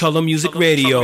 Color Music Radio.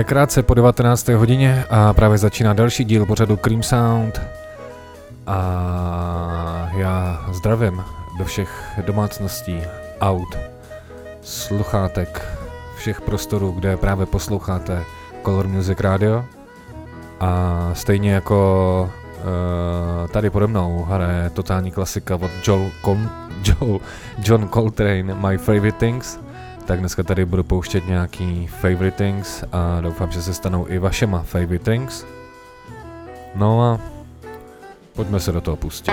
Je krátce po 19. hodině a právě začíná další díl pořadu Cream Sound a já zdravím do všech domácností, aut, sluchátek, všech prostorů, kde právě posloucháte Color Music Radio a stejně jako tady pode mnou hraje totální klasika od John Coltrane, My Favorite Things. Tak dneska tady budu pouštět nějaký favorite things a doufám, že se stanou i vašema favorite things. No a pojďme se do toho pustit.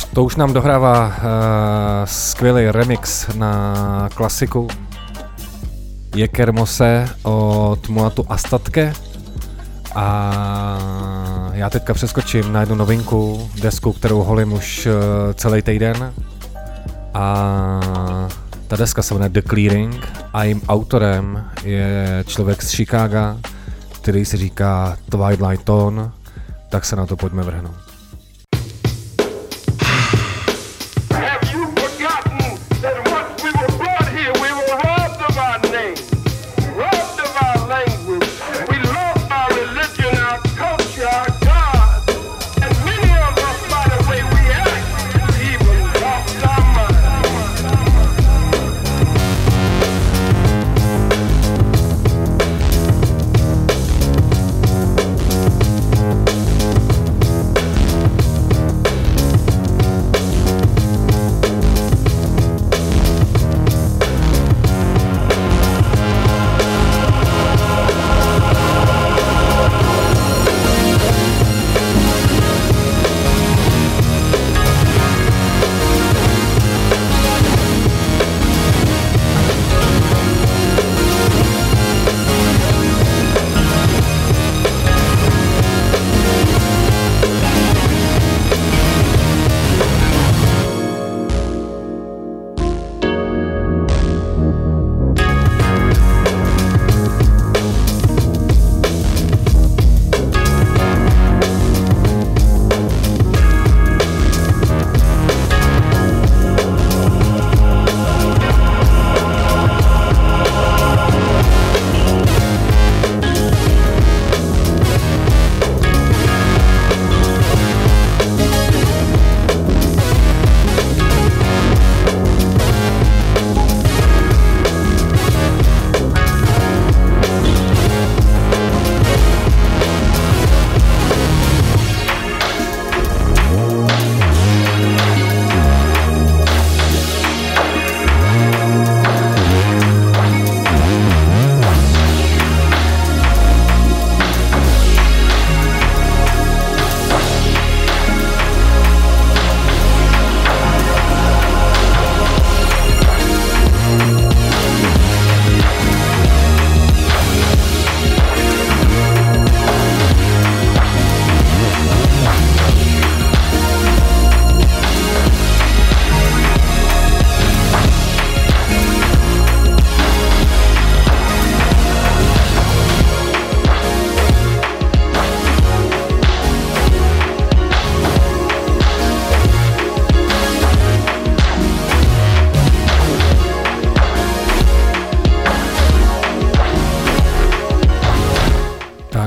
Stoukař. To už nám dohrává skvělý remix na klasiku Je Kermose od Mulatu Astatke. A já teďka přeskočím na jednu novinku, desku, kterou holím už celý týden. A ta deska se jmenuje The Clearing a jejím autorem je člověk z Chicaga, který se říká Twilight Tone, tak se na to pojďme vrhnout.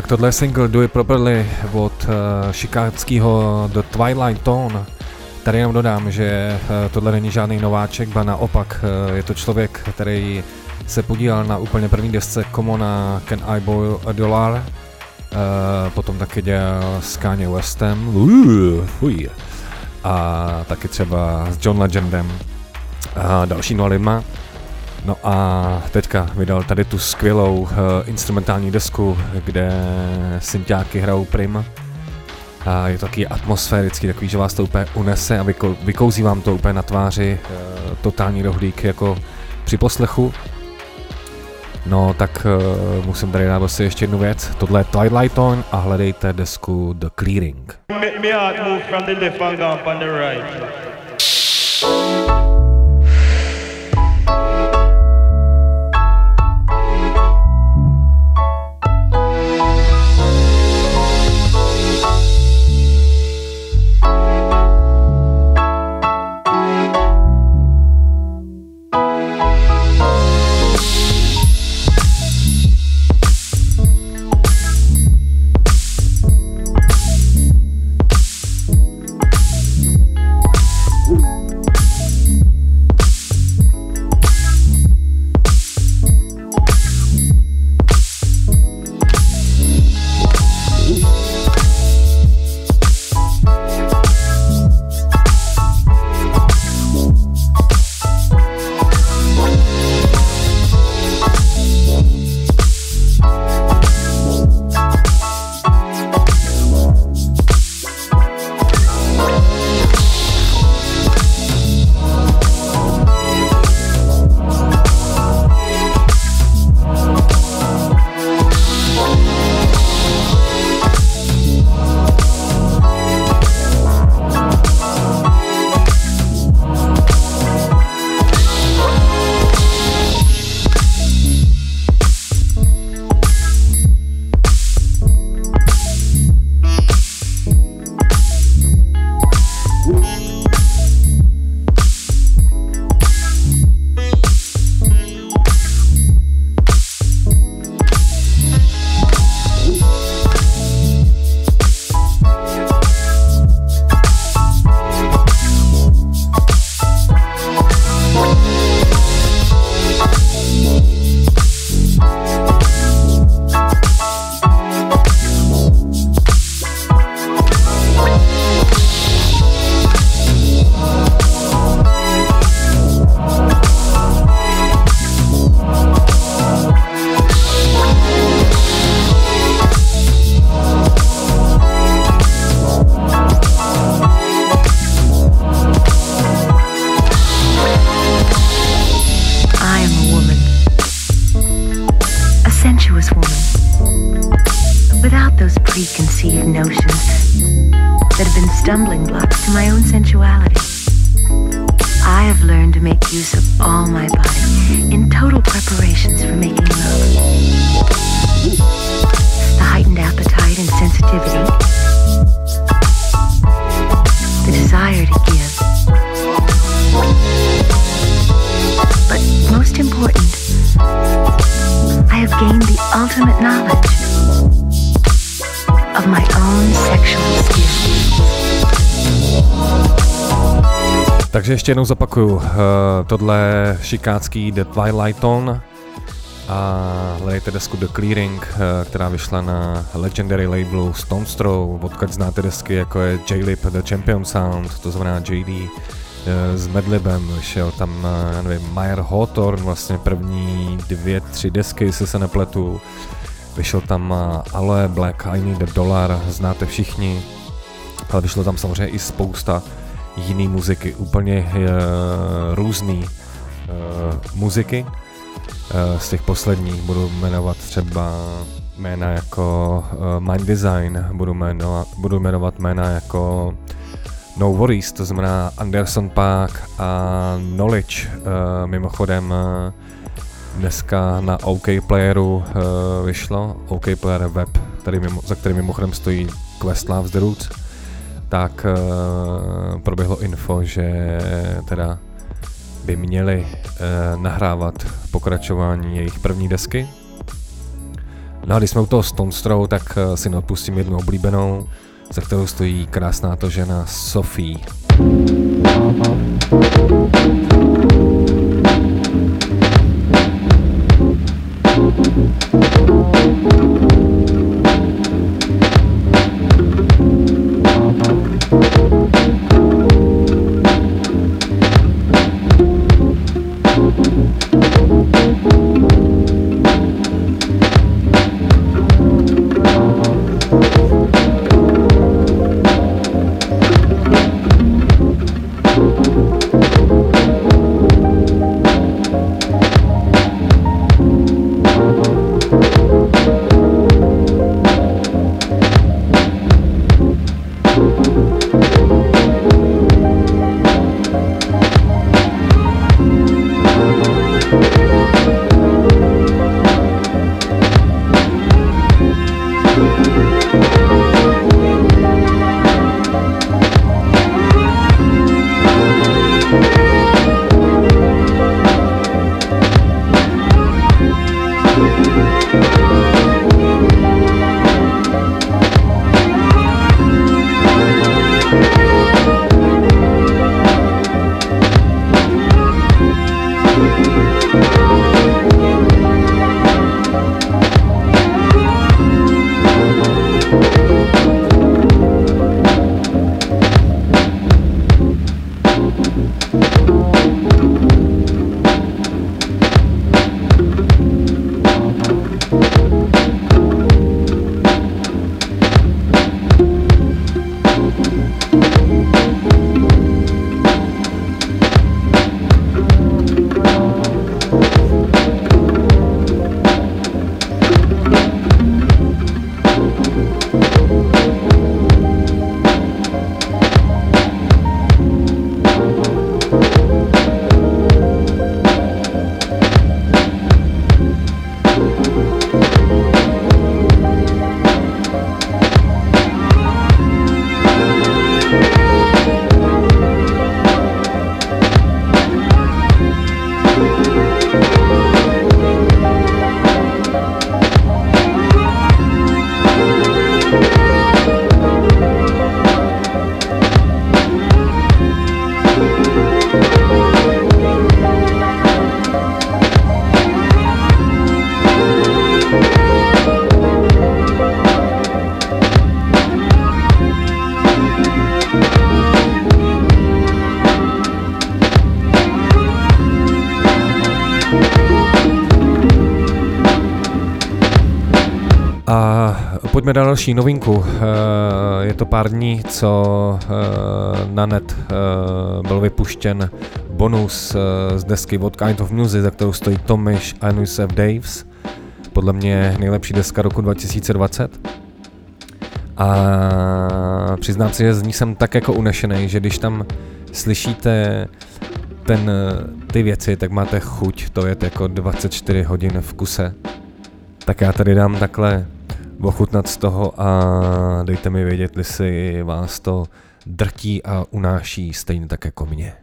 Tohle single Do It Properly od chicagského The Twilight Tone. Tady jenom dodám, že tohle není žádný nováček, ba naopak je to člověk, který se podílal na úplně první desce Commona Can I Borrow a Dollar, potom taky dělal s Kanye Westem a taky třeba s John Legendem a dalšíma lidma. No a teďka vydal tady tu skvělou instrumentální desku, kde synťáky hrajou prim. A je to taky atmosférický, takový, že vás to úplně unese a vykouzí vám to úplně na tváři, totální rohlík jako při poslechu. No tak musím tady dát asi ještě jednu věc, tohle je Twilight Tone a hledejte desku The Clearing. those preconceived notions that have been stumbling blocks to my own sensuality. I have learned to make use of all my body in total preparations for making love. The heightened appetite and sensitivity, the desire to give, but most important, I have gained the ultimate knowledge of my own sexual skill. Takže ještě jednou zopakuju, tohle šikátský The Twilight Tone a hledajte desku The Clearing, která vyšla na legendary labelu Stones Throw, odkud znáte desky jako je J-Lib The Champion Sound, to znamená JD s Medlibem, šel tam, já nevím, Mayer Hawthorne, vlastně první 2-3 desky, jestli se nepletu, vyšel tam Aloe, Black, I Need a Dollar, znáte všichni, ale vyšlo tam samozřejmě i spousta jiný muziky, úplně různý muziky. Z těch posledních budu jmenovat třeba jména jako Mind Design, budu jmenovat jména jako No Worries, to znamená Anderson Park a Knowledge. Mimochodem dneska na OK Playeru vyšlo, OK Player web, za který mimochodem stojí Quest Love, The Roots, tak proběhlo info, že teda by měli nahrávat pokračování jejich první desky. No a když jsme u toho Stones Throw, tak si neodpustím jednu oblíbenou, za kterou stojí krásná to žena Sofie. Pojďme na další novinku. Je to pár dní, co na net byl vypuštěn bonus z desky od Kind of Music, za kterou stojí Tom Misch a Yusef Daves. Podle mě nejlepší deska roku 2020. A přiznám si, že z ní jsem tak jako unešený, že když tam slyšíte ty věci, tak máte chuť to jet jako 24 hodin v kuse. Tak já tady dám takhle ochutnat z toho a dejte mi vědět, jestli vás to drtí a unáší stejně tak jako mě.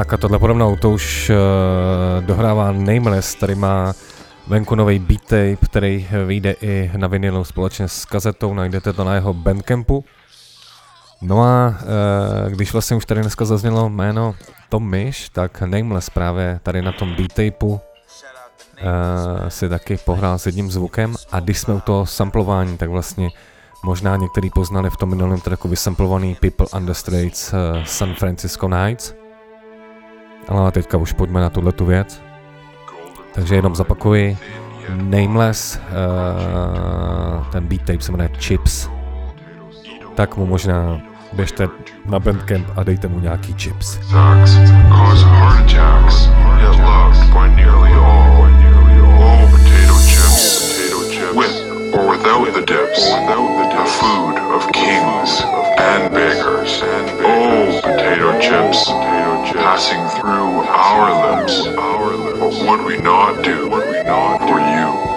Tak a tohle podobnou, to už dohrává Nameless, který má venku nový beat tape, který vyjde i na vinilu společně s kazetou, najdete to na jeho bandcampu. No a když vlastně už tady dneska zaznělo jméno Tom Misch, tak Nameless právě tady na tom beat tapeu si taky pohrál s jedním zvukem, a když jsme u toho samplování, tak vlastně možná některý poznali v tom minulém tracku vysamplovaný People under Straits San Francisco Nights. Ale teďka už pojďme na tuhletu věc. Takže jenom zapakuji, Nameless, ten beat tape se jmenuje Chips, tak mu možná běžte na Bandcamp a dejte mu nějaký chips. Or without the dips, the food of kings and bakers. Oh, potato chips, passing through our lips. What would we not do for you?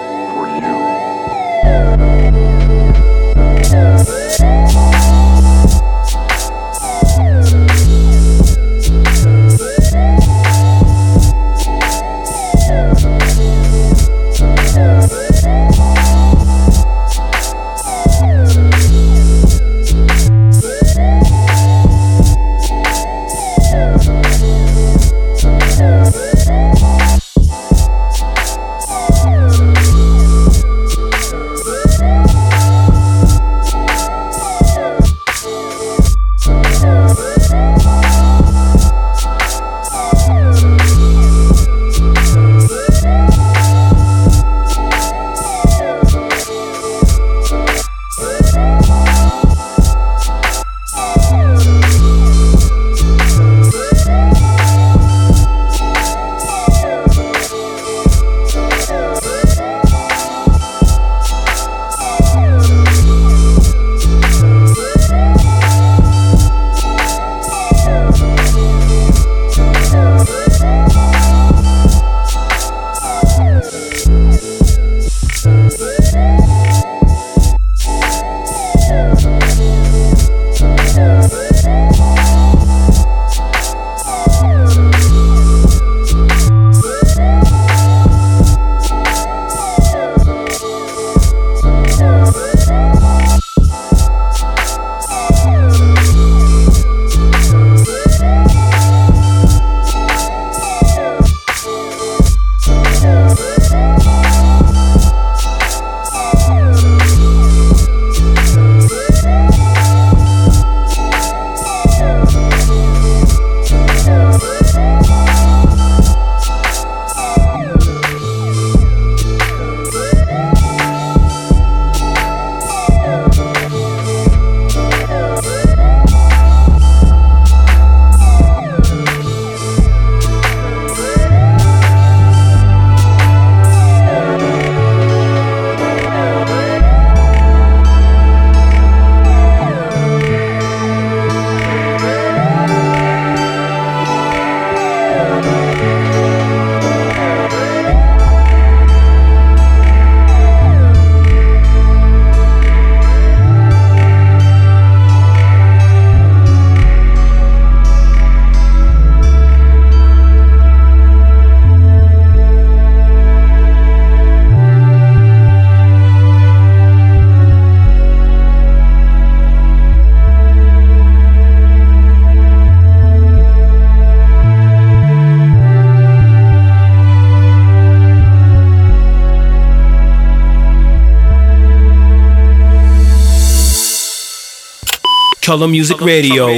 Color Music Radio.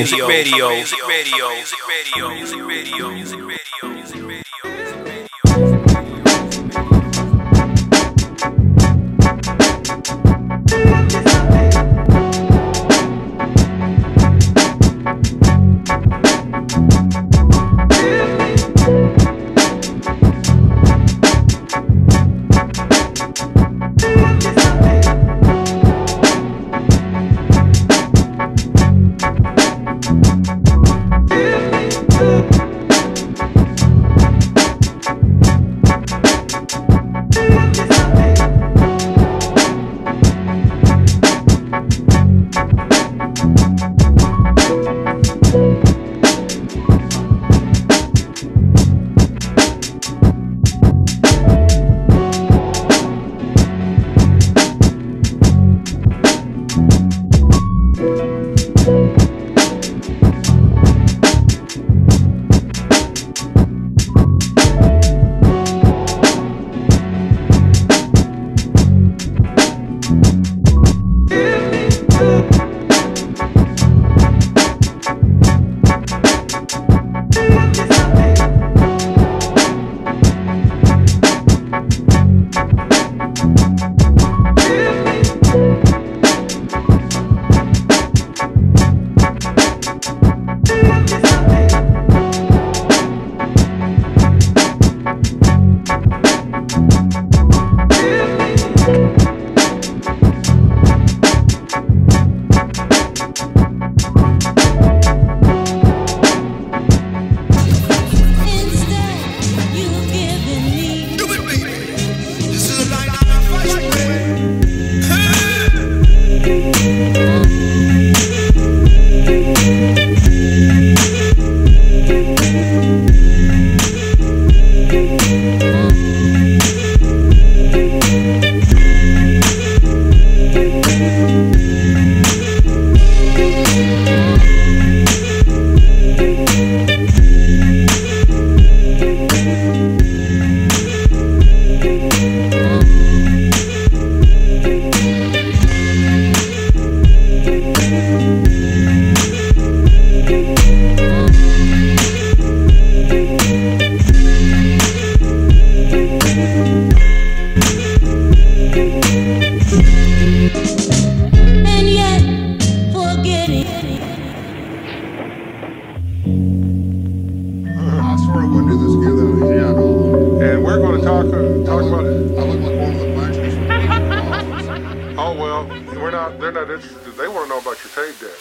know, they're not interested. They want to know about your tape deck.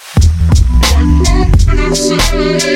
They were and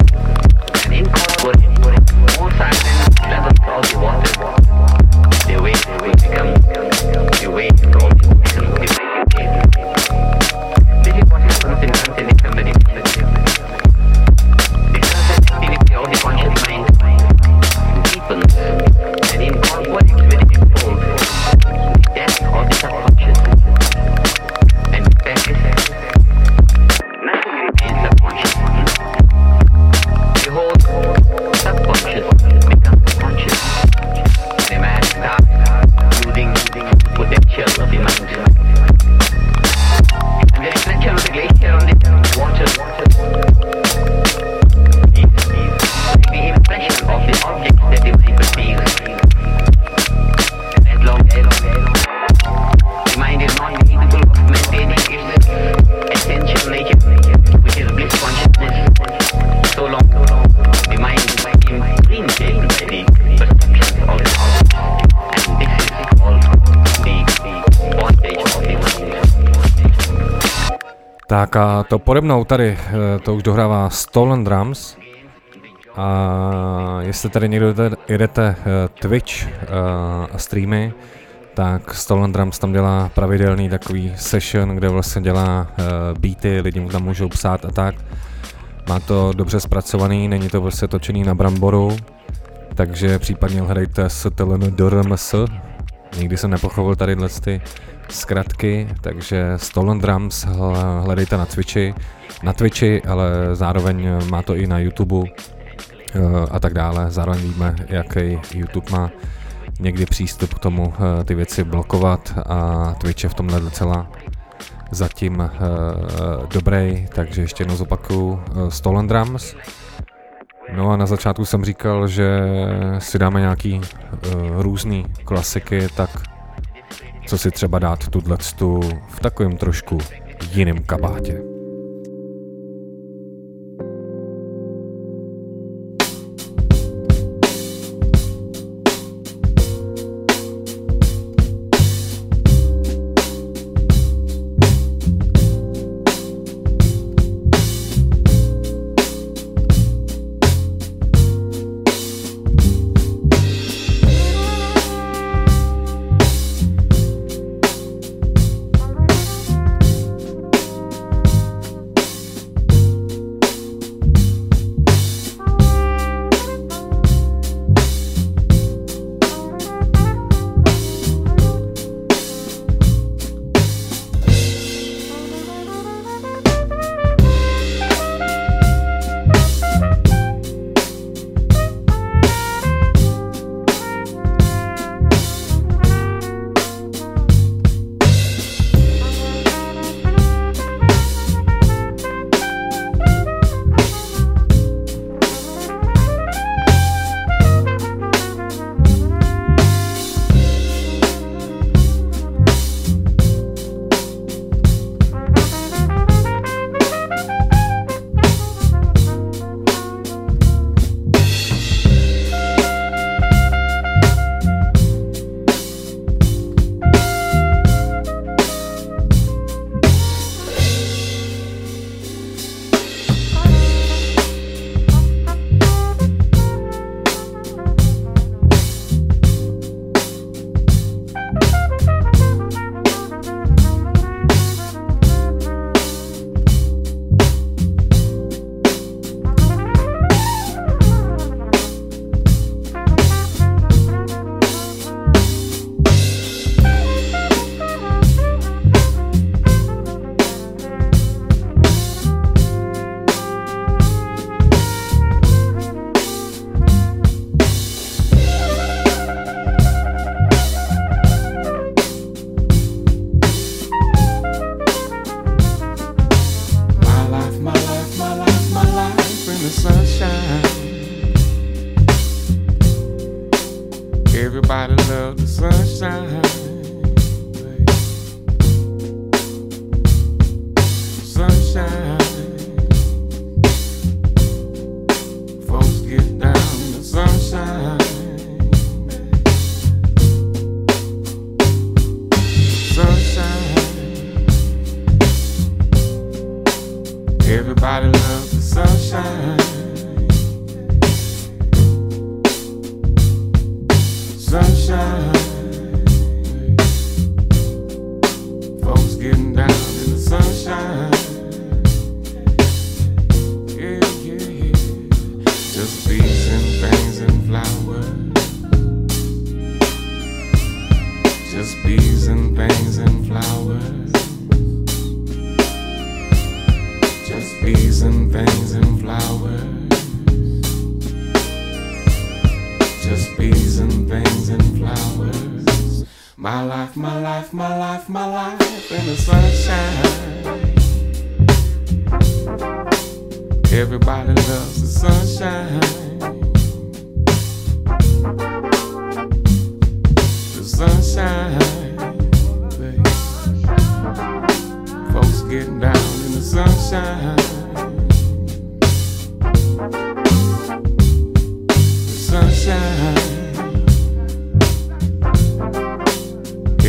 in court more silent. Tak a to pode mnou tady, to už dohrává Stolen Drums. A jestli tady někdo jedete Twitch a streamy, tak Stolen Drums tam dělá pravidelný takový session, kde vlastně dělá beaty, lidi mu tam můžou psát a tak. Má to dobře zpracovaný, není to prostě točený na bramboru, takže případně hledejte STLN DRMS. Nikdy jsem nepochopil tadyhle ty zkratky, takže Stolen Drums hledejte na Twitchi, ale zároveň má to i na YouTube a tak dále. Zároveň víme, jaký YouTube má někdy přístup k tomu ty věci blokovat a Twitch je v tomhle docela zatím dobrý, takže ještě jednou zopakuju Stolen Drums. No a na začátku jsem říkal, že si dáme nějaký různý klasiky, tak co si třeba dát tuto v takovém trošku jiném kabátě.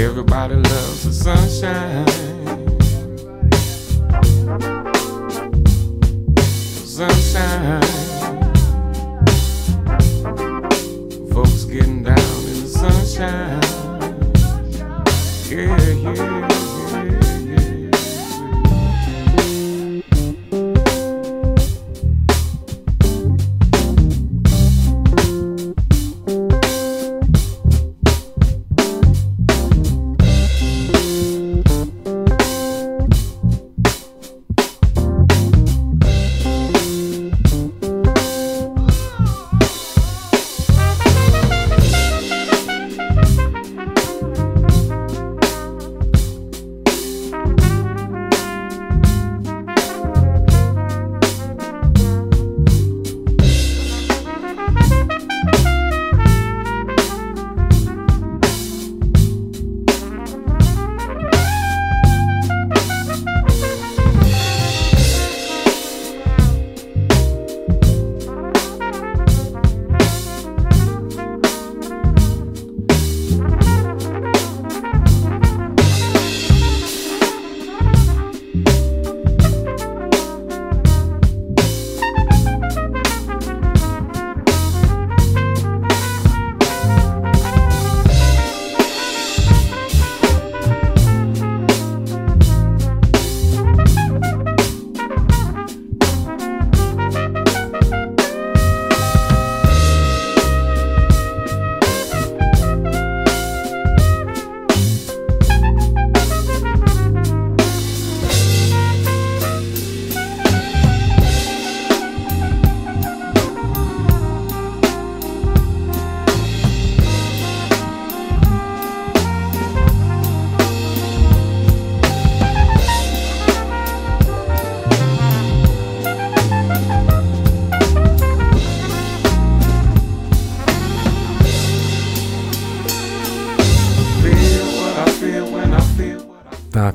Everybody loves the sunshine. Folks getting down in the sunshine. Yeah, yeah.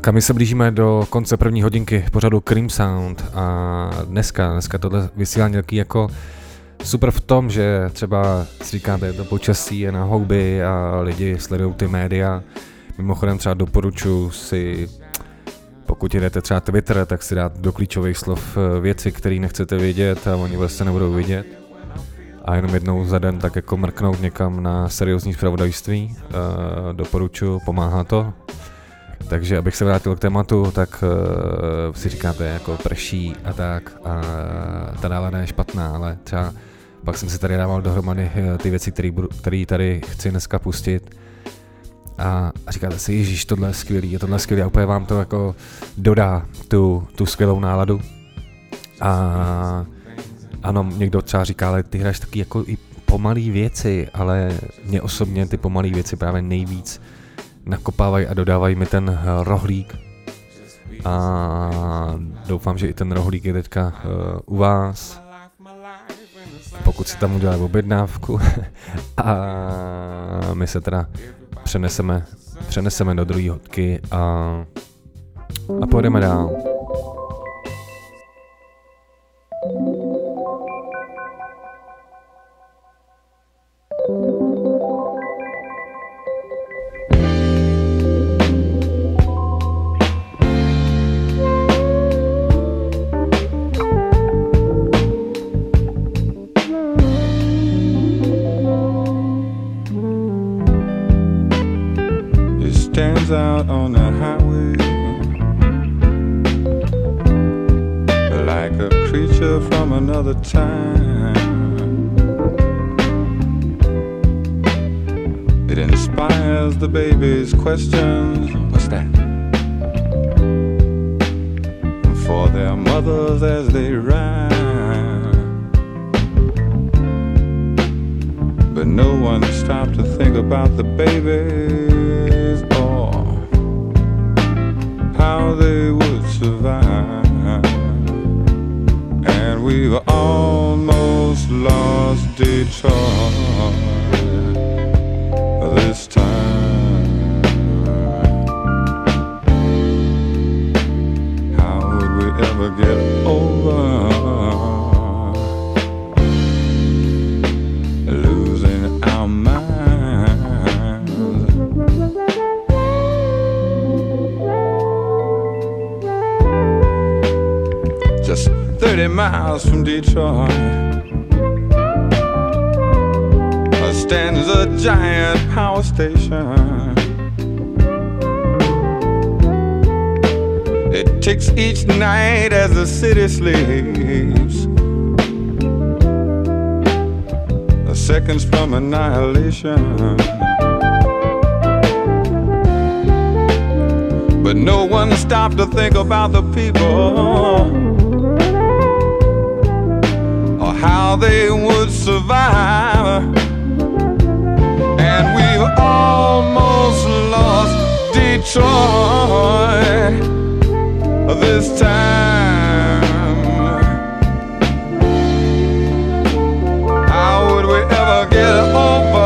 A my se blížíme do konce první hodinky pořadu Cream Sound a dneska tohle vysílání taky jako super v tom, že třeba si říkáte, to počasí je na houby a lidi sledují ty média. Mimochodem třeba doporučuji si, pokud jdete třeba Twitter, tak si dát do klíčových slov věci, které nechcete vědět a oni vlastně nebudou vidět. A jenom jednou za den tak jako mrknout někam na seriózní zpravodajství. Doporučuji, pomáhá to. Takže abych se vrátil k tématu, tak si říkáte jako prší a tak a ta nálada je špatná, ale třeba pak jsem si tady dával dohromady ty věci, které tady chci dneska pustit a říkáte si, ježíš, tohle je skvělý a úplně vám to jako dodá tu skvělou náladu a ano, někdo třeba říká, ale ty hráš taky jako i pomalý věci, ale mě osobně ty pomalý věci právě nejvíc nakopávají a dodávají mi ten rohlík a doufám, že i ten rohlík je teďka u vás, pokud si tam uděláte objednávku a my se teda přeneseme do druhé hodky a pojedeme dál. Out on the highway, like a creature from another time, it inspires the baby's questions. What's that? For their mothers as they ride, but no one stopped to think about the babies. How they would survive, and we've almost lost Detroit this time. How would we ever get over losing our minds? 20 miles from Detroit. Stands a giant power station. It ticks each night as the city sleeps, a seconds from annihilation. But no one stopped to think about the people or how they would survive. And we've almost lost Detroit this time. How would we ever get over?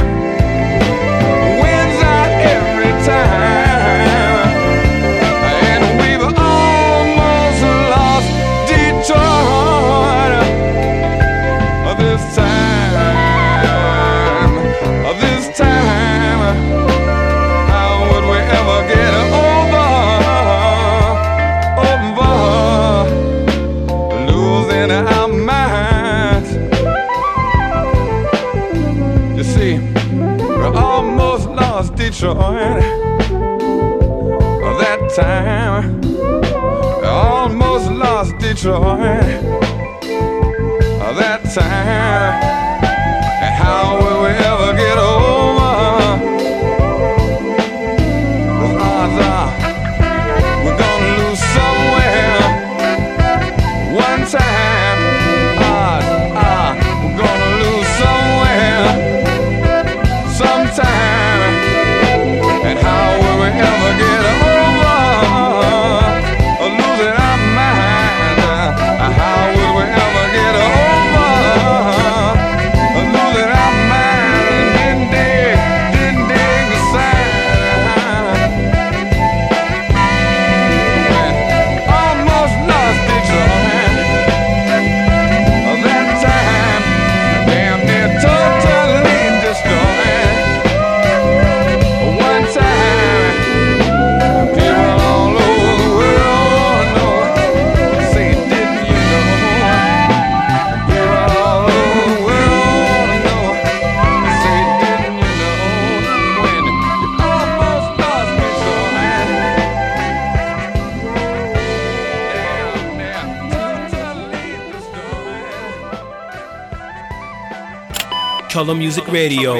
time. And we've almost lost Detroit this time. This time, how would we ever get over losing our minds? You see, we're almost lost Detroit time. Almost lost Detroit that time. And how will we ever get over? The odds are we're gonna lose somewhere one time. Odds are we're gonna lose somewhere sometime. And how will we ever get over? Color Music Radio.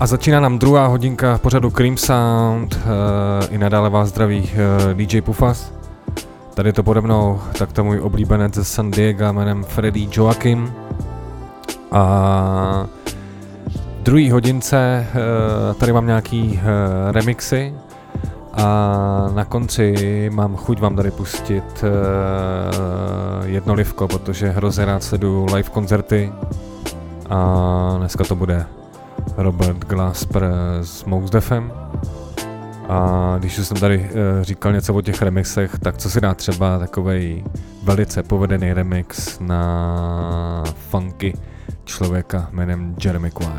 A začíná nám druhá hodinka pořadu Cream Sound. I nadále vás zdraví DJ Pufas. Tady je to pode mnou takto můj oblíbenec ze San Diego jménem Freddy Joachim. A v druhé hodince tady mám nějaký remixy. A na konci mám chuť vám tady pustit jednolivko, protože hrozně rád sleduju live koncerty. A dneska to bude Robert Glasper s Mous Defem. A když jsem tady říkal něco o těch remixech, tak co si dá třeba takovej velice povedený remix na funky člověka jménem Jeremy Quay.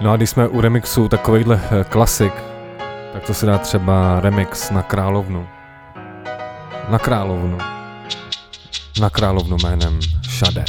No a když jsme u remixu takovejhle klasik, tak to se dá třeba remix na Královnu. Na Královnu. Na Královnu jménem Shade.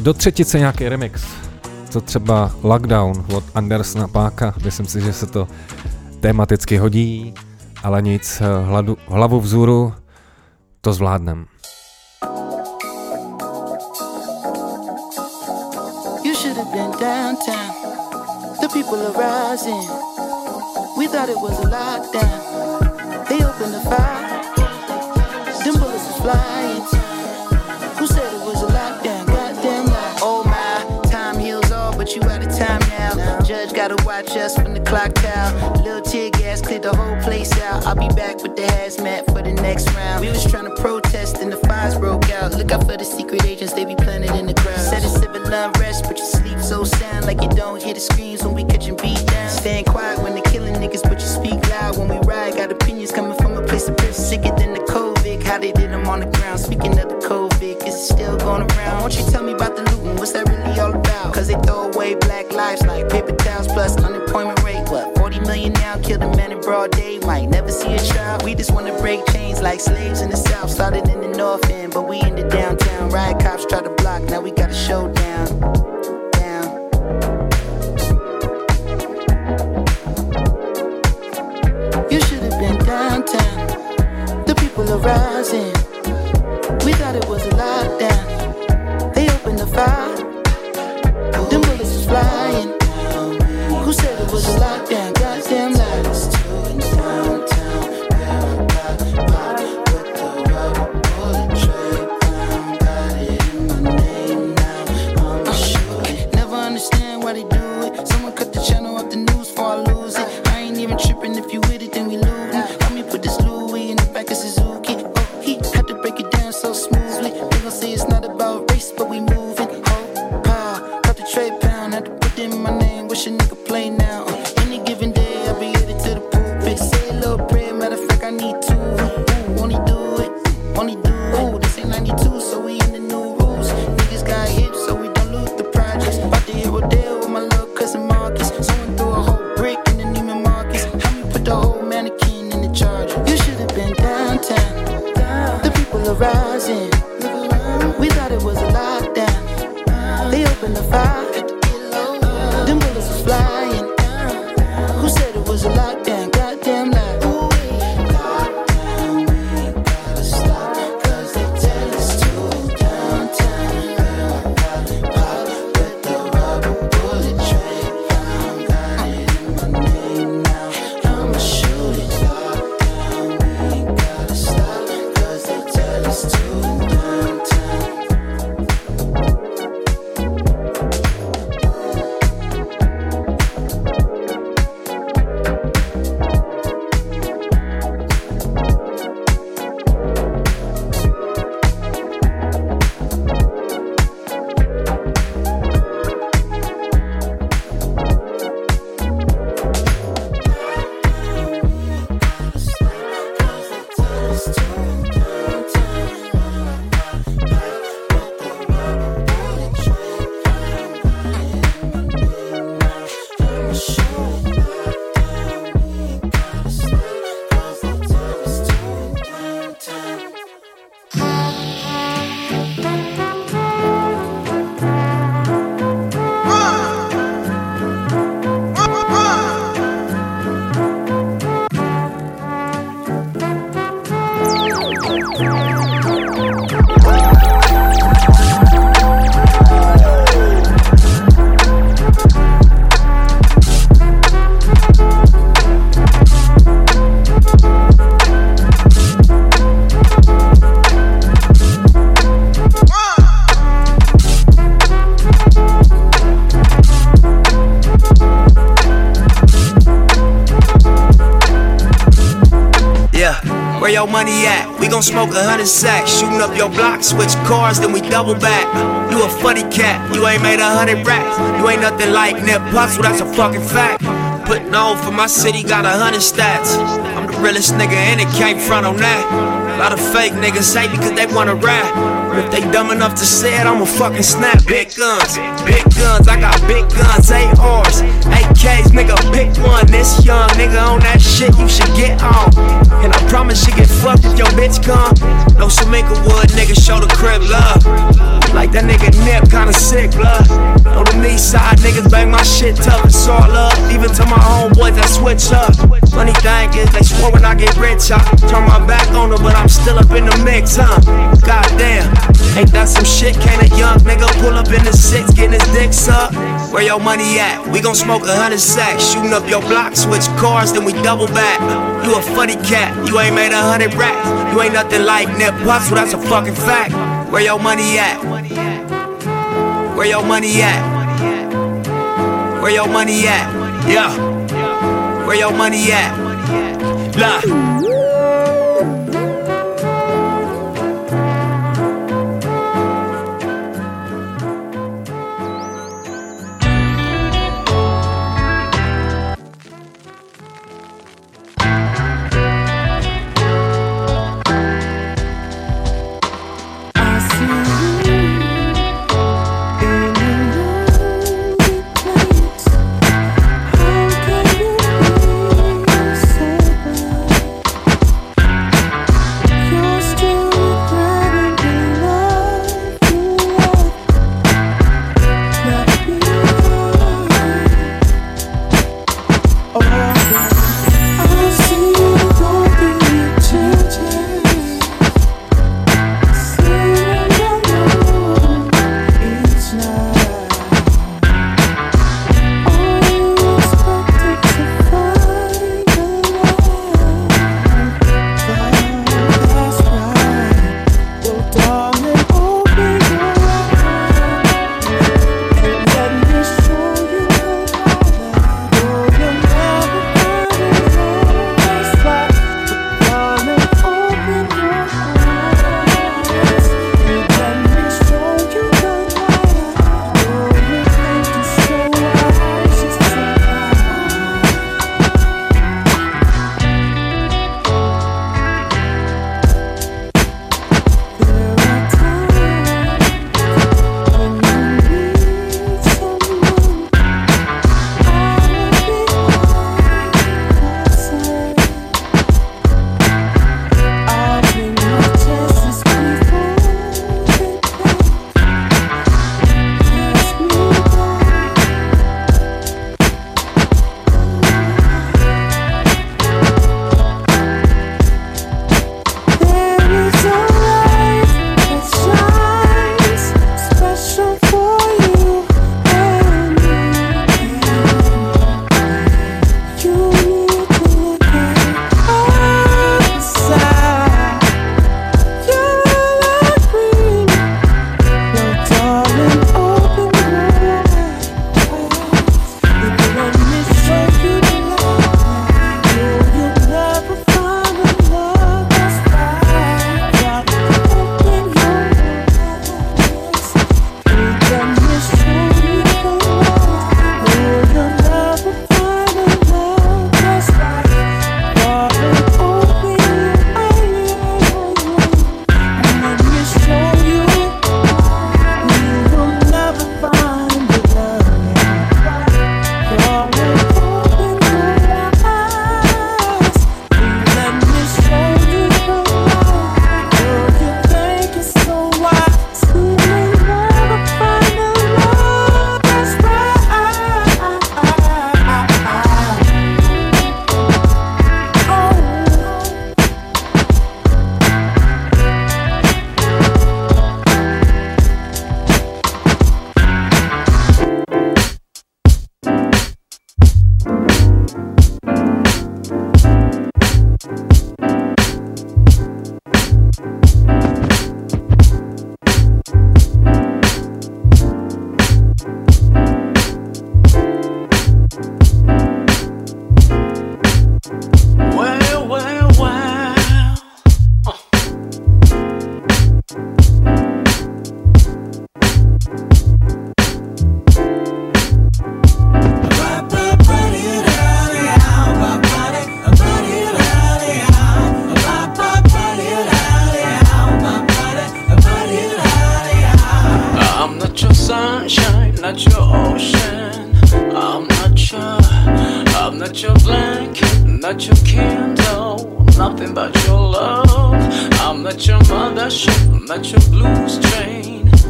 do třetice nějaký remix. To třeba Lockdown od Andersona Parka, myslím si, že se to tematicky hodí, ale nic, hlavu vzůru, to zvládnem. You should have been downtown. The people are rising. We thought it was a lockdown. They opened the fire. Them bullets are flying. Who said it was a lockdown? Goddamn lie. Oh my, time heals all, but you out of time now. Judge gotta watch us from the clock tower. Little tear gas cleared the whole place out. I'll be back with the hazmat for the next round. We was trying to protest and the fires broke out. Look out for the secret agents, they be planted in the crowd. Said it's civil unrest, but you sleep so sound, like you don't hear the screams when we catch and beat down. Stand quiet when they're killing niggas, but you speak loud when we ride. Got opinions coming from a place of privilege, sicker than the COVID. How they did them on the ground. Speaking of the COVID, is it still going around? Won't you tell me about the looting? What's that really all about? Cause they throw away black lives like paper towels. Plus unemployment rate, what? 40 million now. Killed a man in broad day. Might never see a child. We just wanna break chains like slaves in the South. Started in the North End, but we in the downtown. Riot cops try to block, now we got a showdown. Down. You should have been downtown. The people are rising. We thought it was a lockdown. They opened the fire. Them bullets was flying. Who said it was a lockdown? Goddamn lies. Never understand why they do it. Someone cut the channel off the news before I lose it. I ain't even tripping if you with it, then we lose. Let me put this Louis in the back of Suzuki. Oh, he had to break it down so smoothly. They gon' say it's not about race, but we moving. Oh, pa, got the trade pound, had to put in my name. Wish a nigga play now. Any given day, I'll be headed to the pulpit. Say a little prayer, matter of fact, I need two. Ooh, only do it, only do it. Ooh, this ain't 92, so we in the new rules. Niggas got hips, so we don't lose the projects. About to hit Rodale with my little cousin Marcus. Someone threw a whole brick in the Neiman Marcus. Help me put the whole mannequin in the charger. You should have been downtown. The people are rising. We thought it was a lockdown. They opened the fire. Them bullets was flying. Who said it was a lockdown? Goddamn lie. Smoke 100 sacks, shooting up your block, switch cars, then we double back. You a funny cat, you ain't made 100 racks. You ain't nothing like Nip Hustle, that's a fucking fact. Putting on for my city, got 100 stats. I'm the realest nigga and it can't front on that. A lot of fake niggas hate because they wanna rap. If they dumb enough to say it, I'ma fucking snap. Big guns, I got big guns, ARs, AKs, nigga, pick one. This young nigga on that shit, you should get on. And I promise you get fucked if your bitch come. No Shaminka Wood, nigga, show the crib love. Like that nigga Nip, kinda sick, blood. On the east side, niggas bang my shit tough, it's all up. Even to my homeboys that switch up. Funny thing is, they swore when I get rich, I turn my back on them, but I'm still up in the mix, huh? Goddamn, ain't that some shit? Can't a young nigga pull up in the six, getting his dick sucked? Where your money at? We gon' smoke 100 sacks, shooting up your block, switch cars, then we double back. You a funny cat, you ain't made 100 racks. You ain't nothing like Nip Hustle, that's a fucking fact. Where your money at? Where your money at? Where your money at? Yeah. Where your money at? Blah.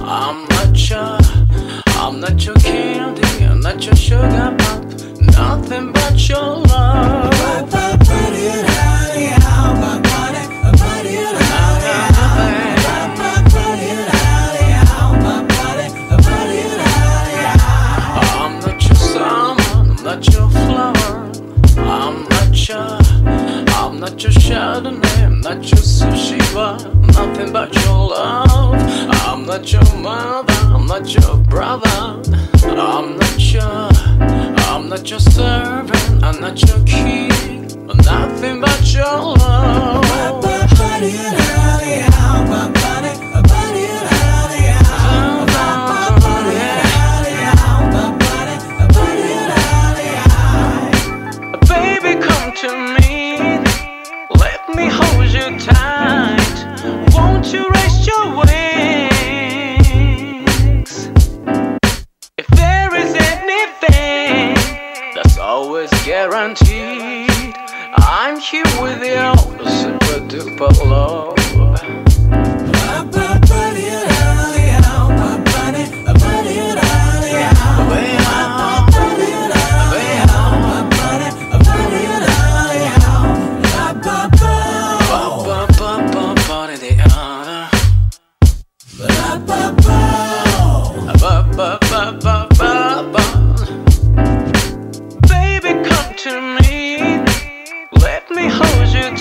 I'm not your candy, I'm not your sugar pop, nothing but your love. Party and honey, how about party? Party and honey, party and honey, how about party? Party and honey. I'm not your summer, I'm not your flower, I'm not your Chardonnay, I'm not your sushi bar, nothing but your love. I'm not your mother, I'm not your brother, I'm not your servant, I'm not your king, nothing but your love. Party and honey, how about party? Party and honey, how about party? Party and honey, how about party? Party and honey, how. Baby, come to me, let me hold you tight, won't you rest your way? Guaranteed, I'm here with you, super duper love. Party and honey, how about party? Party and honey, how about party? Party and honey, how about party?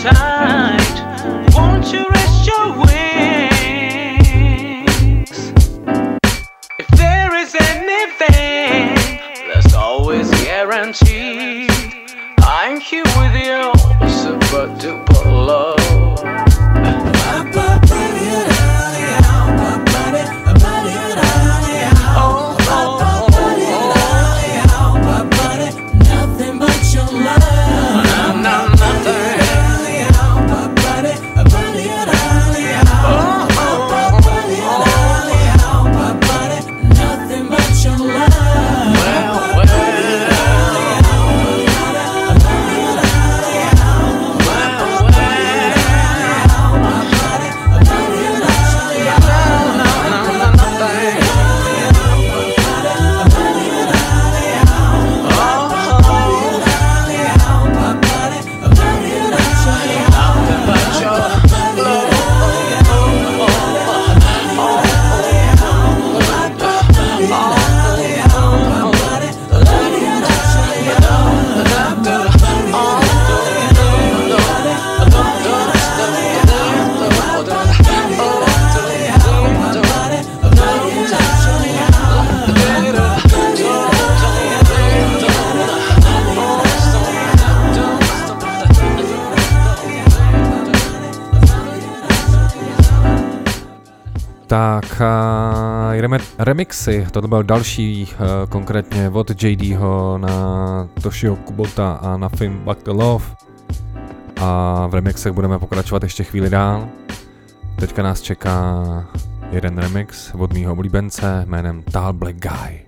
Tight. Won't you rest your wings? If there is anything that's always guaranteed, I'm here with you, super duper love. Tak jdeme remixy, tohle byl další konkrétně od JDho na Toshio Kubota a na film Back to Love a v remixech budeme pokračovat ještě chvíli dál. Teďka nás čeká jeden remix od mýho oblíbence jménem Tall Black Guy.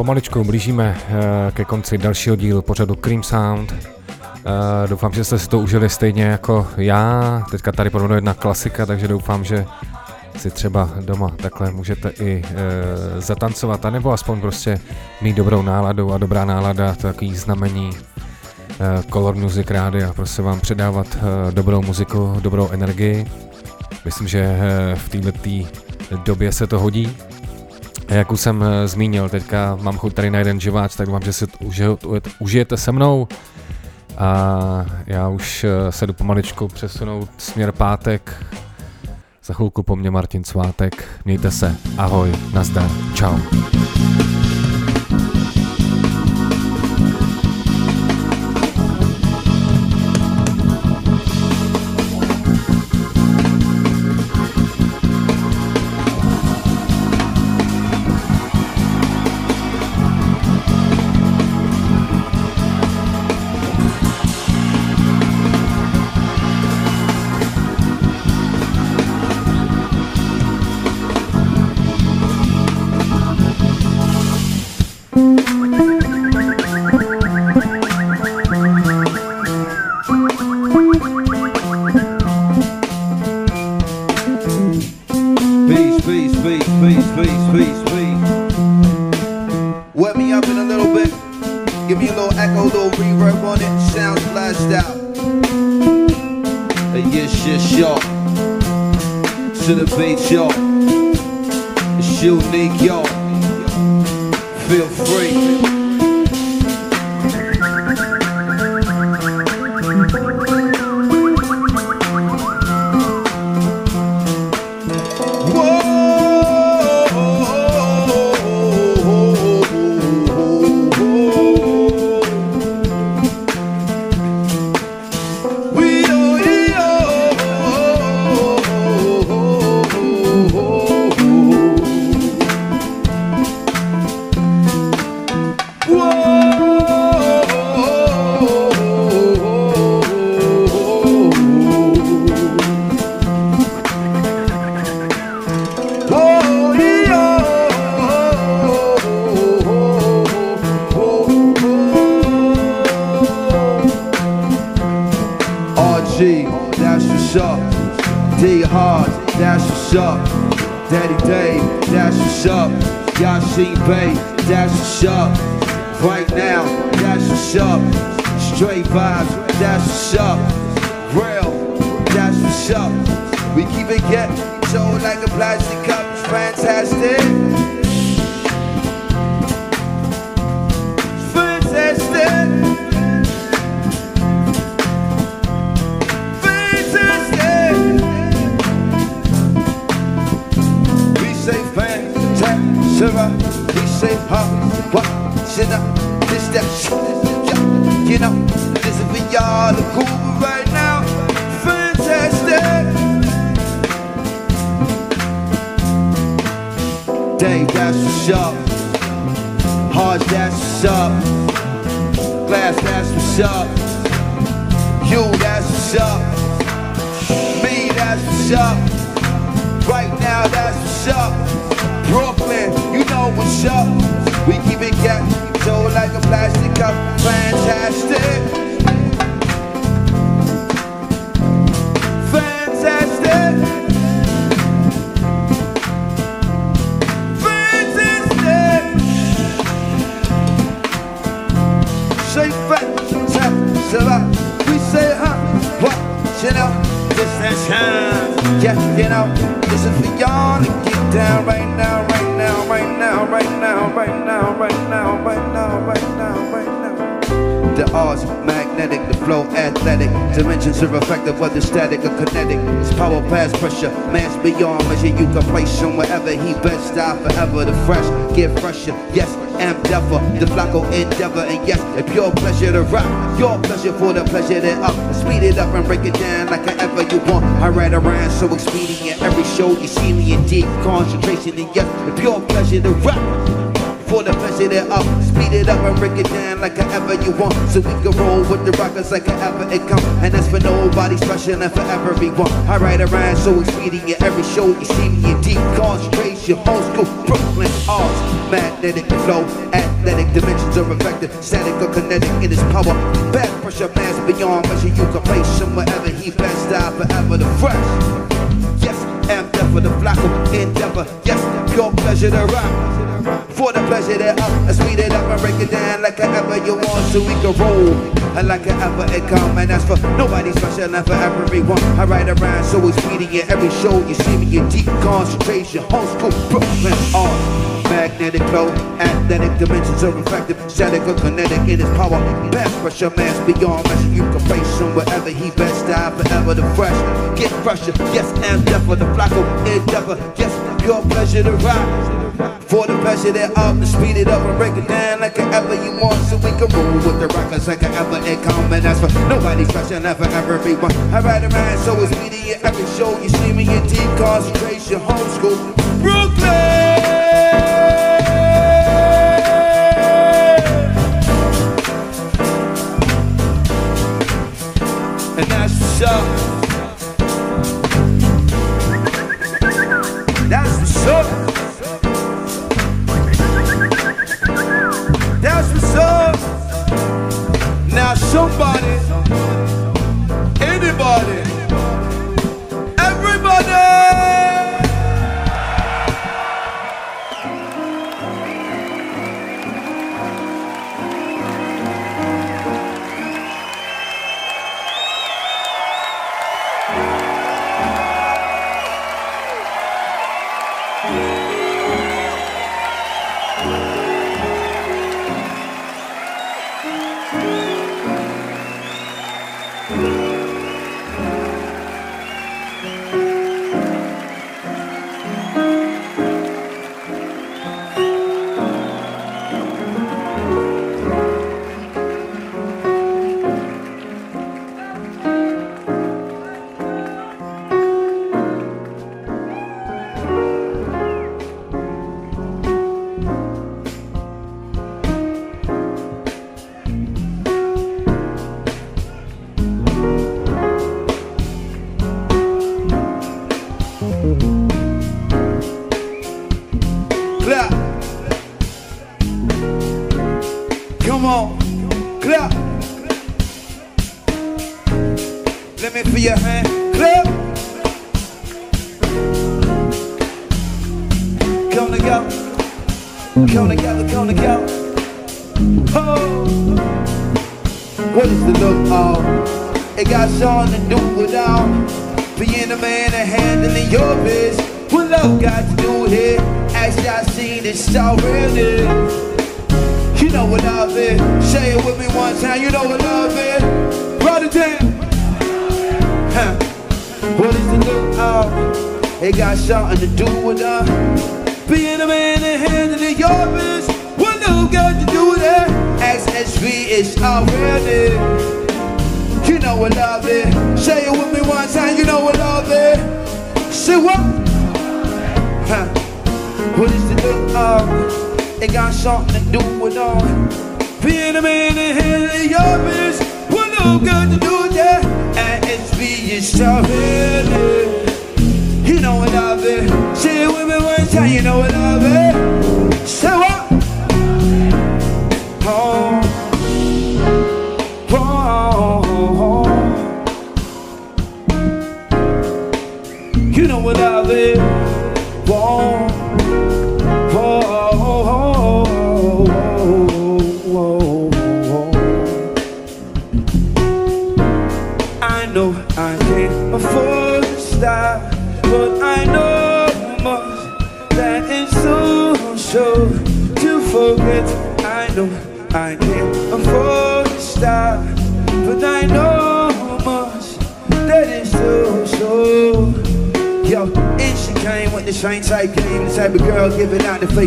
Pomaličku blížíme ke konci dalšího dílu pořadu Cream Sound. Doufám, že jste si to užili stejně jako já. Teďka tady podobno jedna klasika, takže doufám, že si třeba doma takhle můžete i zatancovat, anebo aspoň prostě mít dobrou náladu a dobrá nálada, takový znamení Color Music Radio, prosím vám předávat dobrou muziku, dobrou energii. Myslím, že v této době se to hodí. Jak už jsem zmínil, teďka mám chuť tady na jeden živáč, tak vám, že si užijete se mnou. A já už se jdu pomaličku přesunout směr pátek. Za chvilku po mně Martin Svátek. Mějte se. Ahoj, nazdar, čau. For the pleasure thereof, speed it up and break it down like however you want. I ride around so expedient, every show you see me in deep concentration and yes, the pure pleasure to rock. For the pleasure thereof, speed it up and break it down like however you want. So we can roll with the rockers like however it comes, and that's for nobody special and for everyone. I ride around so expedient, every show you see me in deep concentration. Old school Brooklyn Arts, magnetic flow, athletic dimensions are effective, static or kinetic in its power. Bad pressure, man's beyond measure, you can place him wherever he best style forever the fresh. Yes, endeavor, the flock of endeavor. Yes, pure pleasure to rock. For for the pleasure thereof, I speed it up and break it down like however you want, so we can roll like however it come. And that's for nobody special and for everyone. I ride around so expedient, every show you see me in deep concentration. Homeschool Brooklyn art, magnetic flow, athletic dimensions are reflective, static or kinetic in its power. Best pressure, mass beyond measure. You can face him wherever he best. Die forever the fresh, get fresher. Yes, I'm deaf for the flacco endeavor. Yes, pure pleasure to ride. For the pleasure thereof, to speed it up and break it down like however you want, so we can roll with the rockers like however it come. And that's for nobody's pressure, not for everyone. I ride around so it's media. Every show you see me in deep concentration. Homeschool Brooklyn. And that's what's up. That's what's up. That's what's up. Now somebody, anybody,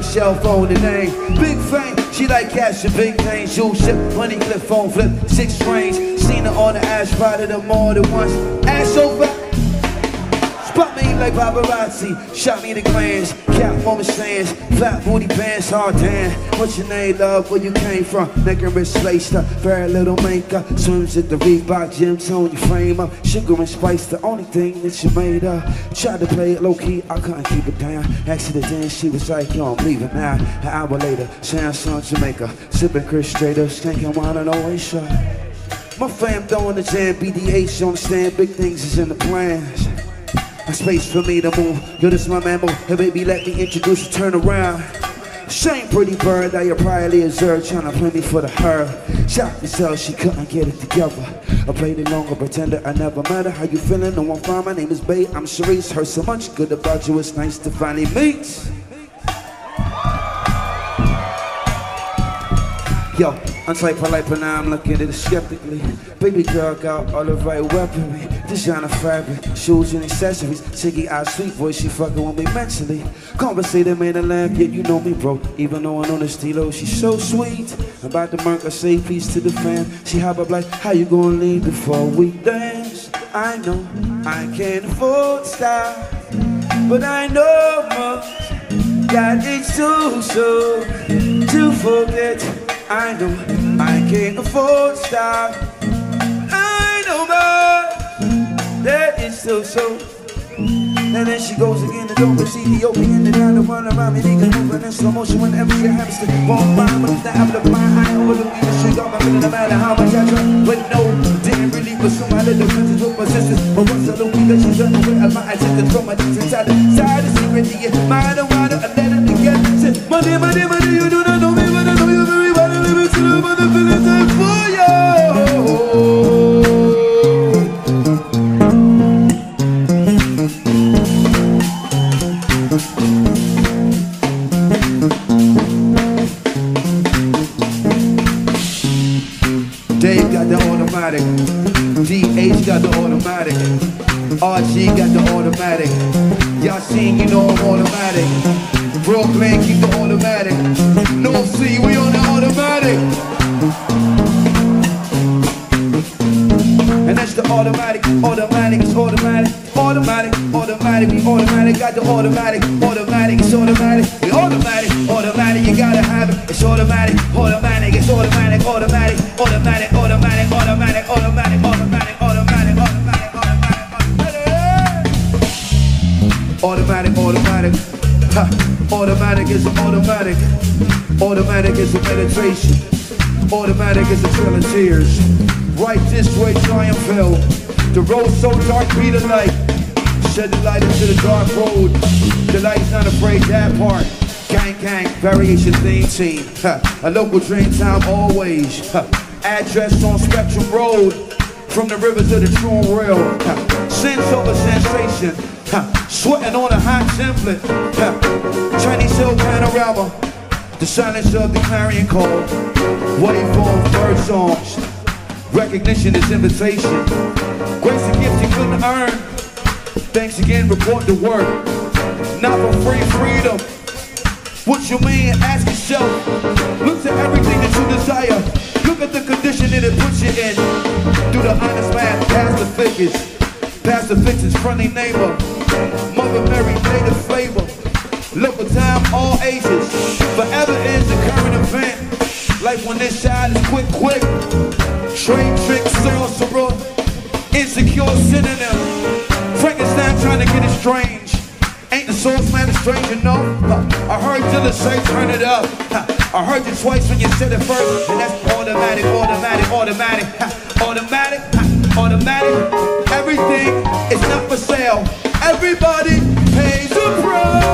cell phone and name, big fame. She like cash and big name, jewel ship, money clip, phone flip, six range. Seen her on the ass, spotted her more than once. Ass over, spot me like paparazzi, shot me the glance. Cap woman stands, flat booty pants, hard tan. What's your name, love? Where you came from? Neck and wrist laced up, very little makeup. Swims at the Reebok gym, tone you frame up. Sugar and spice, the only thing that you made up. Tried to play it low key, I couldn't keep it down. Accident then, she was like, yo, I'm leaving now. An hour later, Samson, Jamaica, sipping Chris Strader, skanking wine and Oasia. My fam throwing the jam, BDH on the stand, big things is in the plans. A space for me to move, yo, this my mammal. Hey baby, let me introduce you, turn around. Shame, pretty bird, that you probably observed trying to play me for the herd. Shot myself, she couldn't get it together. I played it longer, pretended I never met her. How you feeling? No, I'm fine, my name is Bae, I'm Sharice. Heard so much good about you, it's nice to finally meet. Yo, I'm tight for life, but now I'm looking at it skeptically. Baby girl got all the right weaponry, designer fabric, shoes and accessories. Chiggy eyes, sweet voice, she fucking with me mentally. Conversating made a laugh, yeah, you know me, bro. Even though I know the stilo, she's so sweet. About to murk, I say peace to the fam. She hop up like, how you gonna leave before we dance? I know I can't afford style, but I know much that it's too soon to forget. I know I can't afford to stop. I know but that it's still so. And then she goes again to go with Ethiopian. And down the run around me, nigga, moving in slow motion. Whenever your hamster walk by, but it's the apple of my eye. Overlook me, the shit got my feeling, no matter how much I try. But no, didn't really pursue my little friends with my sisters. But once I look, because she's done away of my existence. From my deep inside, inside the secret, the mind, I want to let it together. Said, money, money, you do not know me, but I know you very well. But the feelings are for you. Dave got the automatic, DH got the automatic, RG got the automatic. Y'all seen, you know I'm automatic. Brooklyn, keep the automatic. North Sea, we on the automatic. And that's the automatic, it's automatic, we automatic, got the automatic, it's automatic, we automatic, you gotta have it, it's automatic, it's automatic. Ha, automatic is an automatic. Automatic is a meditation. Automatic is a trail of tears. Right this way, triumph hill. The road so dark, be the light. Shed the light into the dark road. The light's not afraid that part. Gang, gang, variation theme team. Ha, a local dream time always. Ha, address on Spectrum Road. From the river to the Tron Rail. Ha, sense over sensation. Ha, sweating on a hot template. Ha, Chinese hill panorama. The silence of the clarion call. Waveform bird songs. Recognition is invitation. Grace and gifts you couldn't earn. Thanks again, report the work. Not for free freedom. What you mean? Ask yourself. Look at everything that you desire. Look at the condition that it puts you in. Do the honest math, pass the figures. Pass the fixes, friendly neighbor. Mother Mary, made the flavor. Local time, all ages. Forever is the current event. Life on this side is quick. Trade tricks, sorcerer. Insecure synonym. Frankenstein trying to get it strange. Ain't the source man a stranger, no? I heard till the say turn it up. I heard you twice when you said it first. And that's automatic. Everything is not for sale. Everybody pays a price.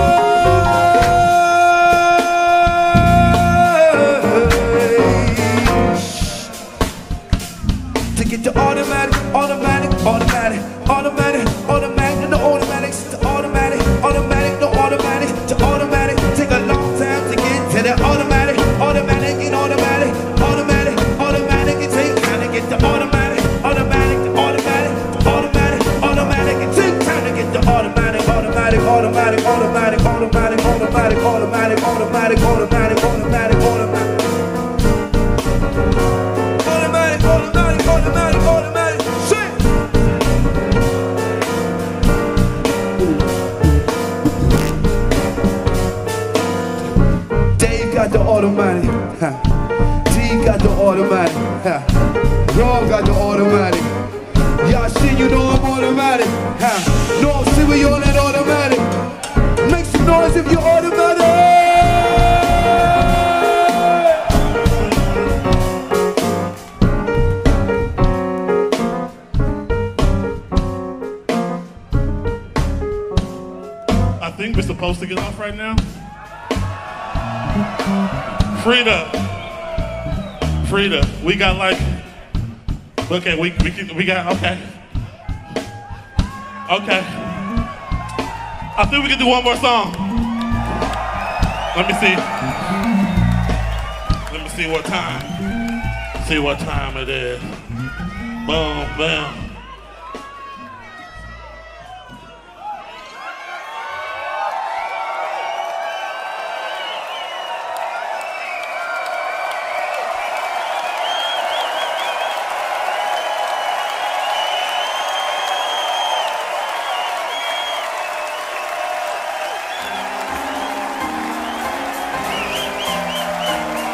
To get the automatic, and the automatics, the automatic, no automatic, to automatic. Take a long time to get to the automatic, and automatic. It takes time to get the automatic, shit! Dave got the automatic, D got the automatic, Rob got the automatic. Y'all shit, you know I'm automatic, No, see we on that automatic. Make some noise if you're automatic. I think we're supposed to get off right now. Frida, we got like, look at, we got, okay. I think we can do one more song. Let me see what time. See what time it is. Boom, boom.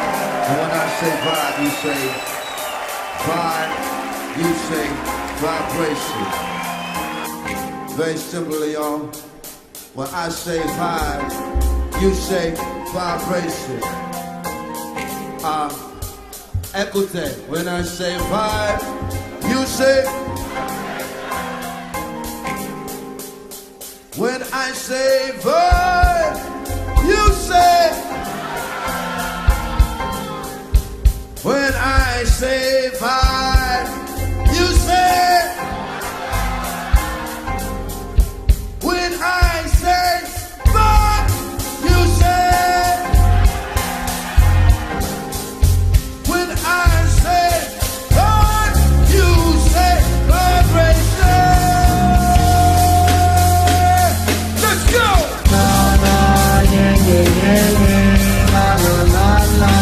Vibe, you say vibration. Very simple, y'all. When I say vibe, you say vibration. Écoutez, when I say vibe, you say. When I say vibe, you say. When I say vibe, you say. When I say vibe, you say. When I say vibe, you say vibration. Let's go. La la yeah yeah yeah la la la la.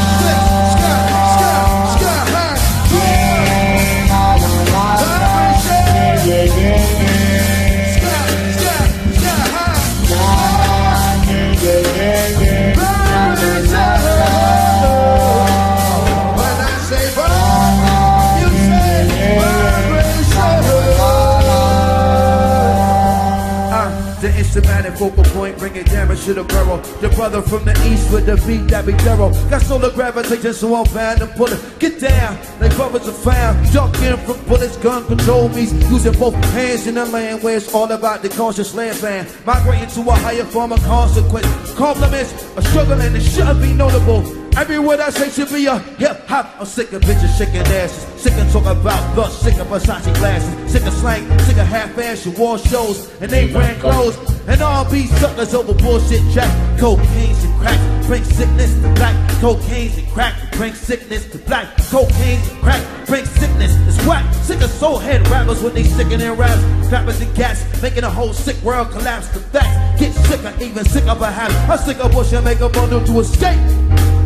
Systematic focal point, bringing damage to the barrel. Your brother from the east with the beat that be thorough. Got solar gravitation, so I'm bound to pull it. Get down, like brothers are found. Ducking from bullets, gun control means using both hands in the land where it's all about the conscious land plan. Migrating to a higher form of consequence. Compliments, a struggle, and it shouldn't be notable. Every word I say should be a hip-hop. I'm sick of bitches shaking asses, sick of talking about lust, sick of Versace glasses, sick of slang, sick of half-ass. You wore shows and they brand clothes. And all these suckers over bullshit jack. Cocaine's and crack, bring sickness to black. Cocaine's and crack, bring sickness to black. Cocaine's and crack, bring sickness. It's whack. Sick of soul head rappers when they sickin' their raps. Clappers and cats, making a whole sick world collapse to facts. Get sicker, even sicker perhaps. I'm sick of bullshit and make a bundle to escape.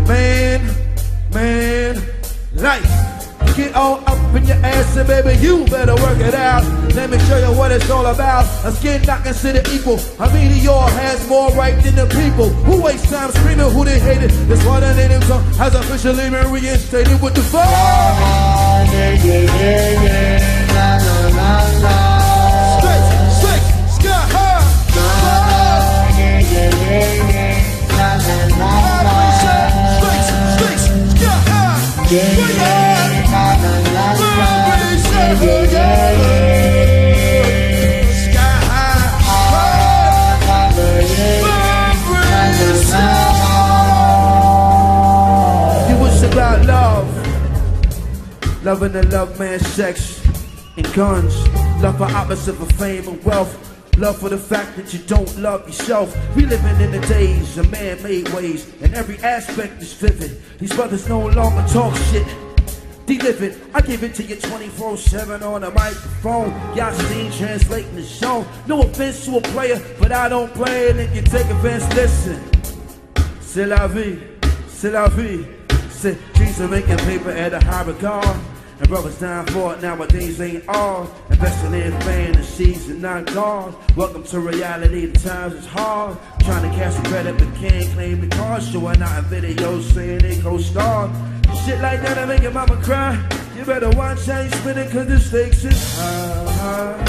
Man, life. Get all up in your ass and baby, you better work it out. Let me show you what it's all about. A skin not considered equal. A meteor has more right than the people. Who waste time screaming who they hated? That's why the native tongue has officially been reinstated with the fire. It was about love, loving the love man, sex and guns, love for opposite for fame and wealth. Love for the fact that you don't love yourself. We living in the days of man-made ways, and every aspect is vivid. These brothers no longer talk shit. Delivered, I give it to you 24/7 on the microphone. Y'all seen translating the song. No offense to a player, but I don't play it. If you take offense, listen. C'est la vie, c'est la vie. C'est trees are making paper at a high regard. And brothers dying for it nowadays ain't all. Investing in fan and season, not God. Welcome to reality, the times is hard. Trying to cash for credit but can't claim the card. Showing out a video saying they co-star. Shit like that, I make your mama cry. You better watch how you spin it, cause the stakes is high.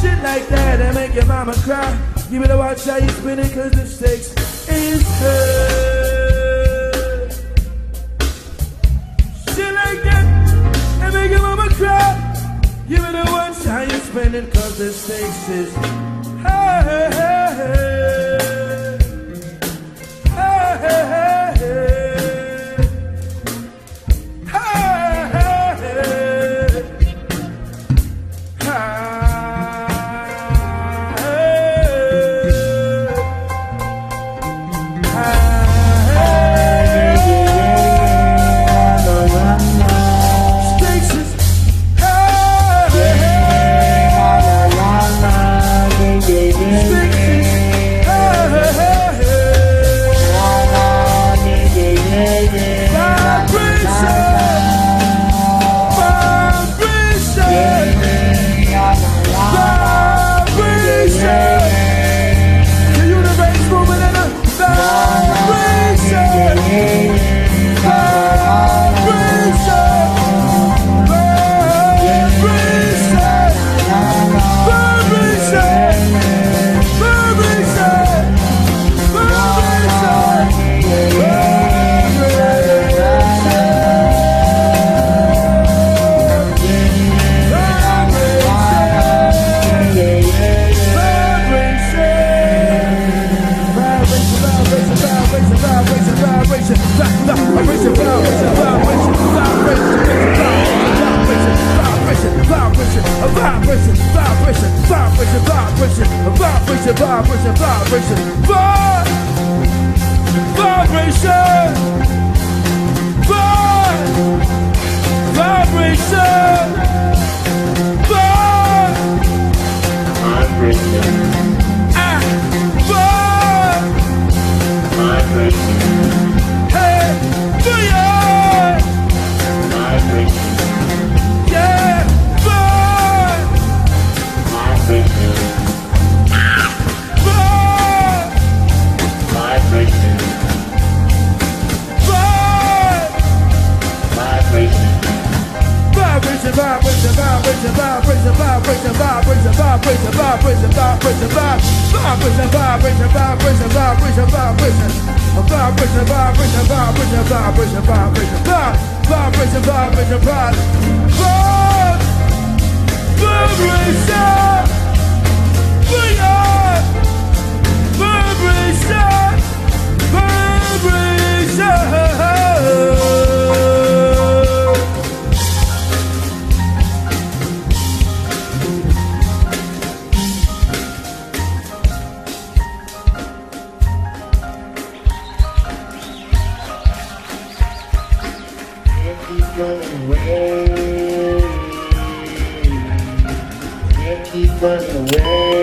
Shit like that, I make your mama cry. You better watch how you spin it, cause the stakes is high. Shit like that, and make your mama cry. You better watch time you're spending, cause the stakes is high.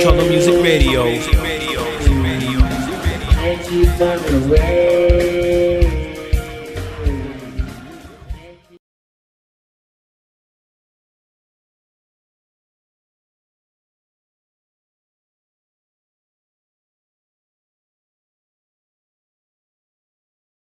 Color Music Radio.